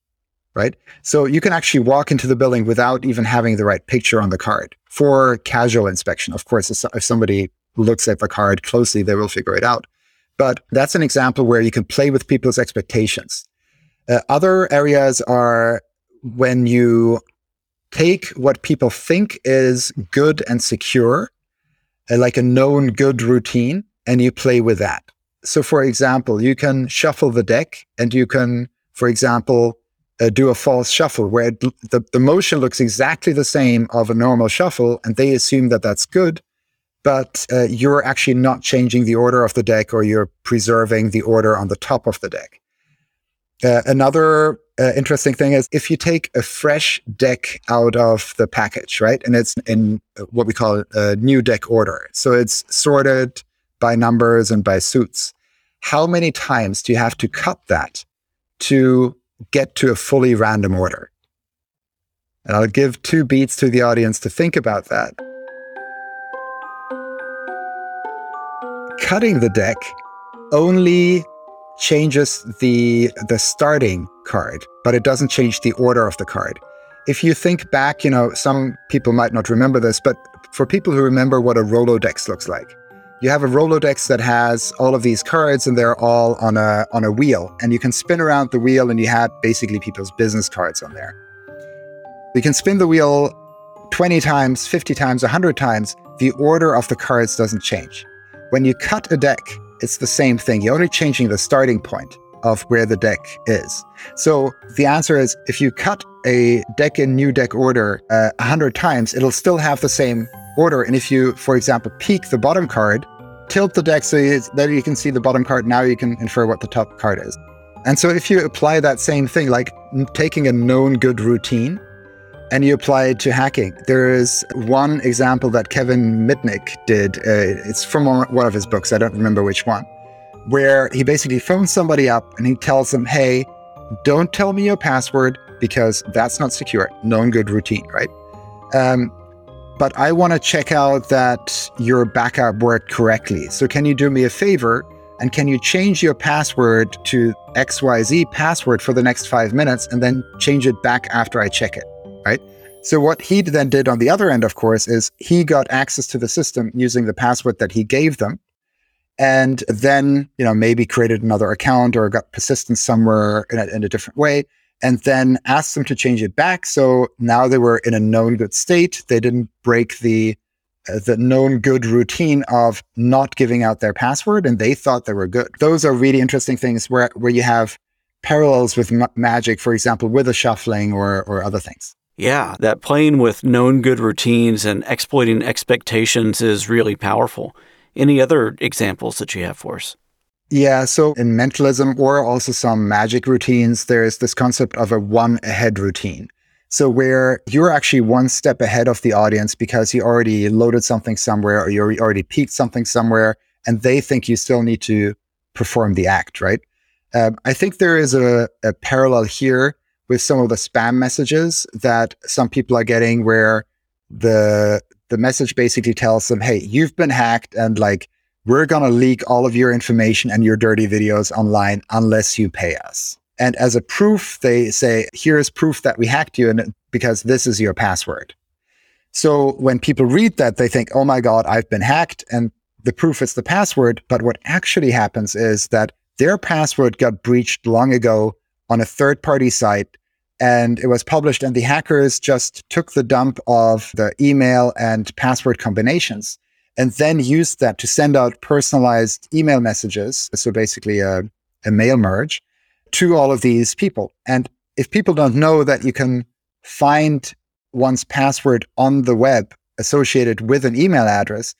right? So you can actually walk into the building without even having the right picture on the card for casual inspection. Of course, if, if somebody looks at the card closely, they will figure it out. But that's an example where you can play with people's expectations. Uh, other areas are when you take what people think is good and secure, like a known good routine, and you play with that. So for example, you can shuffle the deck and you can, for example, uh, do a false shuffle where it, the, the motion looks exactly the same of a normal shuffle, and they assume that that's good, but uh, you're actually not changing the order of the deck, or you're preserving the order on the top of the deck. Uh, another Uh, interesting thing is if you take a fresh deck out of the package, right? And it's in what we call a new deck order. So it's sorted by numbers and by suits. How many times do you have to cut that to get to a fully random order? And I'll give two beats to the audience to think about that. Cutting the deck only changes the the starting card, but it doesn't change the order of the card. If you think back, you know, some people might not remember this, but for people who remember what a Rolodex looks like, you have a Rolodex that has all of these cards and they're all on a, on a wheel, and you can spin around the wheel and you have basically people's business cards on there. You can spin the wheel twenty times, fifty times, one hundred times, the order of the cards doesn't change. When you cut a deck, it's the same thing. You're only changing the starting point of where the deck is. So the answer is, if you cut a deck in new deck order uh, one hundred times, it'll still have the same order. And if you, for example, peek the bottom card, tilt the deck so you, that you can see the bottom card, now you can infer what the top card is. And so if you apply that same thing, like taking a known good routine, and you apply it to hacking. There is one example that Kevin Mitnick did. Uh, it's from one of his books, I don't remember which one, where he basically phones somebody up and he tells them, hey, don't tell me your password because that's not secure. Known good routine, right? Um, but I want to check out that your backup worked correctly. So can you do me a favor and can you change your password to X Y Z password for the next five minutes and then change it back after I check it? Right? So what he then did on the other end, of course, is he got access to the system using the password that he gave them, and then, you know, maybe created another account or got persistence somewhere in a, in a different way, and then asked them to change it back. So now they were in a known good state. They didn't break the uh, the known good routine of not giving out their password, and they thought they were good. Those are really interesting things where where you have parallels with ma- magic, for example, with a shuffling or or other things. Yeah, that playing with known good routines and exploiting expectations is really powerful. Any other examples that you have for us? Yeah, so in mentalism or also some magic routines, there is this concept of a one ahead routine. So where you're actually one step ahead of the audience because you already loaded something somewhere or you already peaked something somewhere, and they think you still need to perform the act, right? Um, I think there is a, a parallel here with some of the spam messages that some people are getting where the the message basically tells them, hey, you've been hacked, and like, we're going to leak all of your information and your dirty videos online unless you pay us. And as a proof, they say, here is proof that we hacked you, and because this is your password. So when people read that, they think, oh my God, I've been hacked, and the proof is the password. But what actually happens is that their password got breached long ago on a third-party site, and it was published, and the hackers just took the dump of the email and password combinations and then used that to send out personalized email messages, so basically a, a mail merge, to all of these people. And if people don't know that you can find one's password on the web associated with an email address,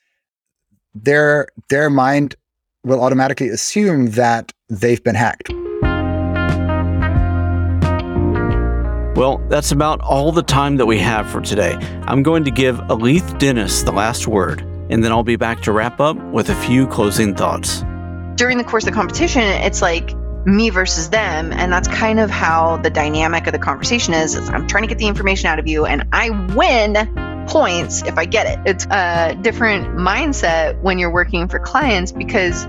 their, their mind will automatically assume that they've been hacked. Well, that's about all the time that we have for today. I'm going to give Aleith Dennis the last word, and then I'll be back to wrap up with a few closing thoughts. During the course of the competition, it's like me versus them, and that's kind of how the dynamic of the conversation is. It's, I'm trying to get the information out of you, and I win points if I get it. It's a different mindset when you're working for clients because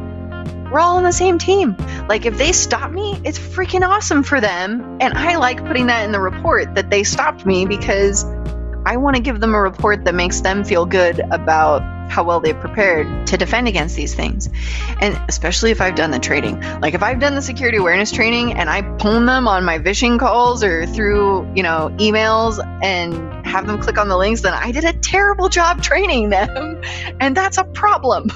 we're all on the same team. Like, if they stop me, it's freaking awesome for them, and I like putting that in the report that they stopped me because I want to give them a report that makes them feel good about how well they've prepared to defend against these things. And especially if I've done the training, like if I've done the security awareness training and I pwn them on my phishing calls or through, you know, emails and have them click on the links, then I did a terrible job training them. And that's a problem.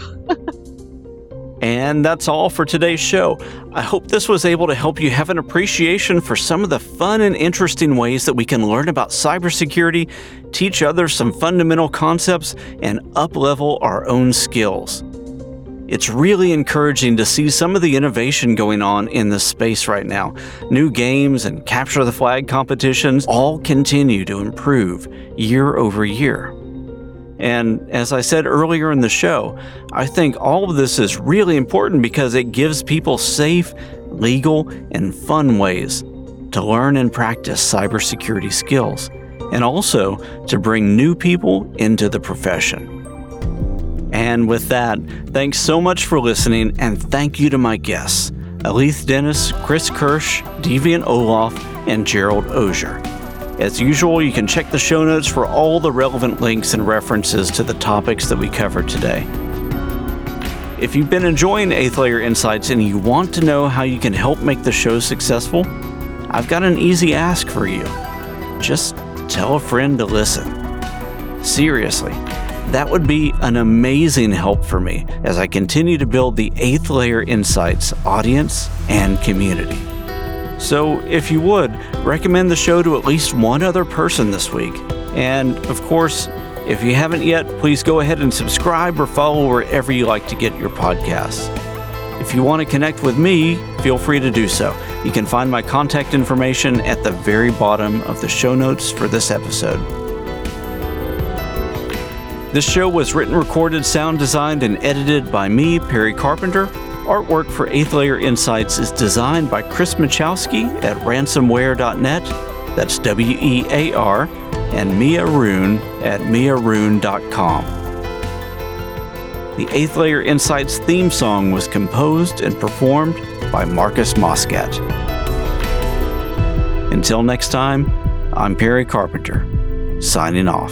And that's all for today's show. I hope this was able to help you have an appreciation for some of the fun and interesting ways that we can learn about cybersecurity, teach others some fundamental concepts, and up-level our own skills. It's really encouraging to see some of the innovation going on in this space right now. New games and capture the flag competitions all continue to improve year over year. And as I said earlier in the show, I think all of this is really important because it gives people safe, legal, and fun ways to learn and practice cybersecurity skills, and also to bring new people into the profession. And with that, thanks so much for listening, and thank you to my guests, Aleith Dennis, Chris Kirsch, Deviant Ollam, and Gerald Ozier. As usual, you can check the show notes for all the relevant links and references to the topics that we covered today. If you've been enjoying Eighth Layer Insights and you want to know how you can help make the show successful, I've got an easy ask for you. Just tell a friend to listen. Seriously, that would be an amazing help for me as I continue to build the Eighth Layer Insights audience and community. So if you would, recommend the show to at least one other person this week. And of course, if you haven't yet, please go ahead and subscribe or follow wherever you like to get your podcasts. If you want to connect with me, feel free to do so. You can find my contact information at the very bottom of the show notes for this episode. This show was written, recorded, sound designed, and edited by me, Perry Carpenter. Artwork for Eighth Layer Insights is designed by Chris Machowski at ransomware dot net, that's W E A R, and Mia Rune at mia rune dot com. The Eighth Layer Insights theme song was composed and performed by Marcus Moscat. Until next time, I'm Perry Carpenter, signing off.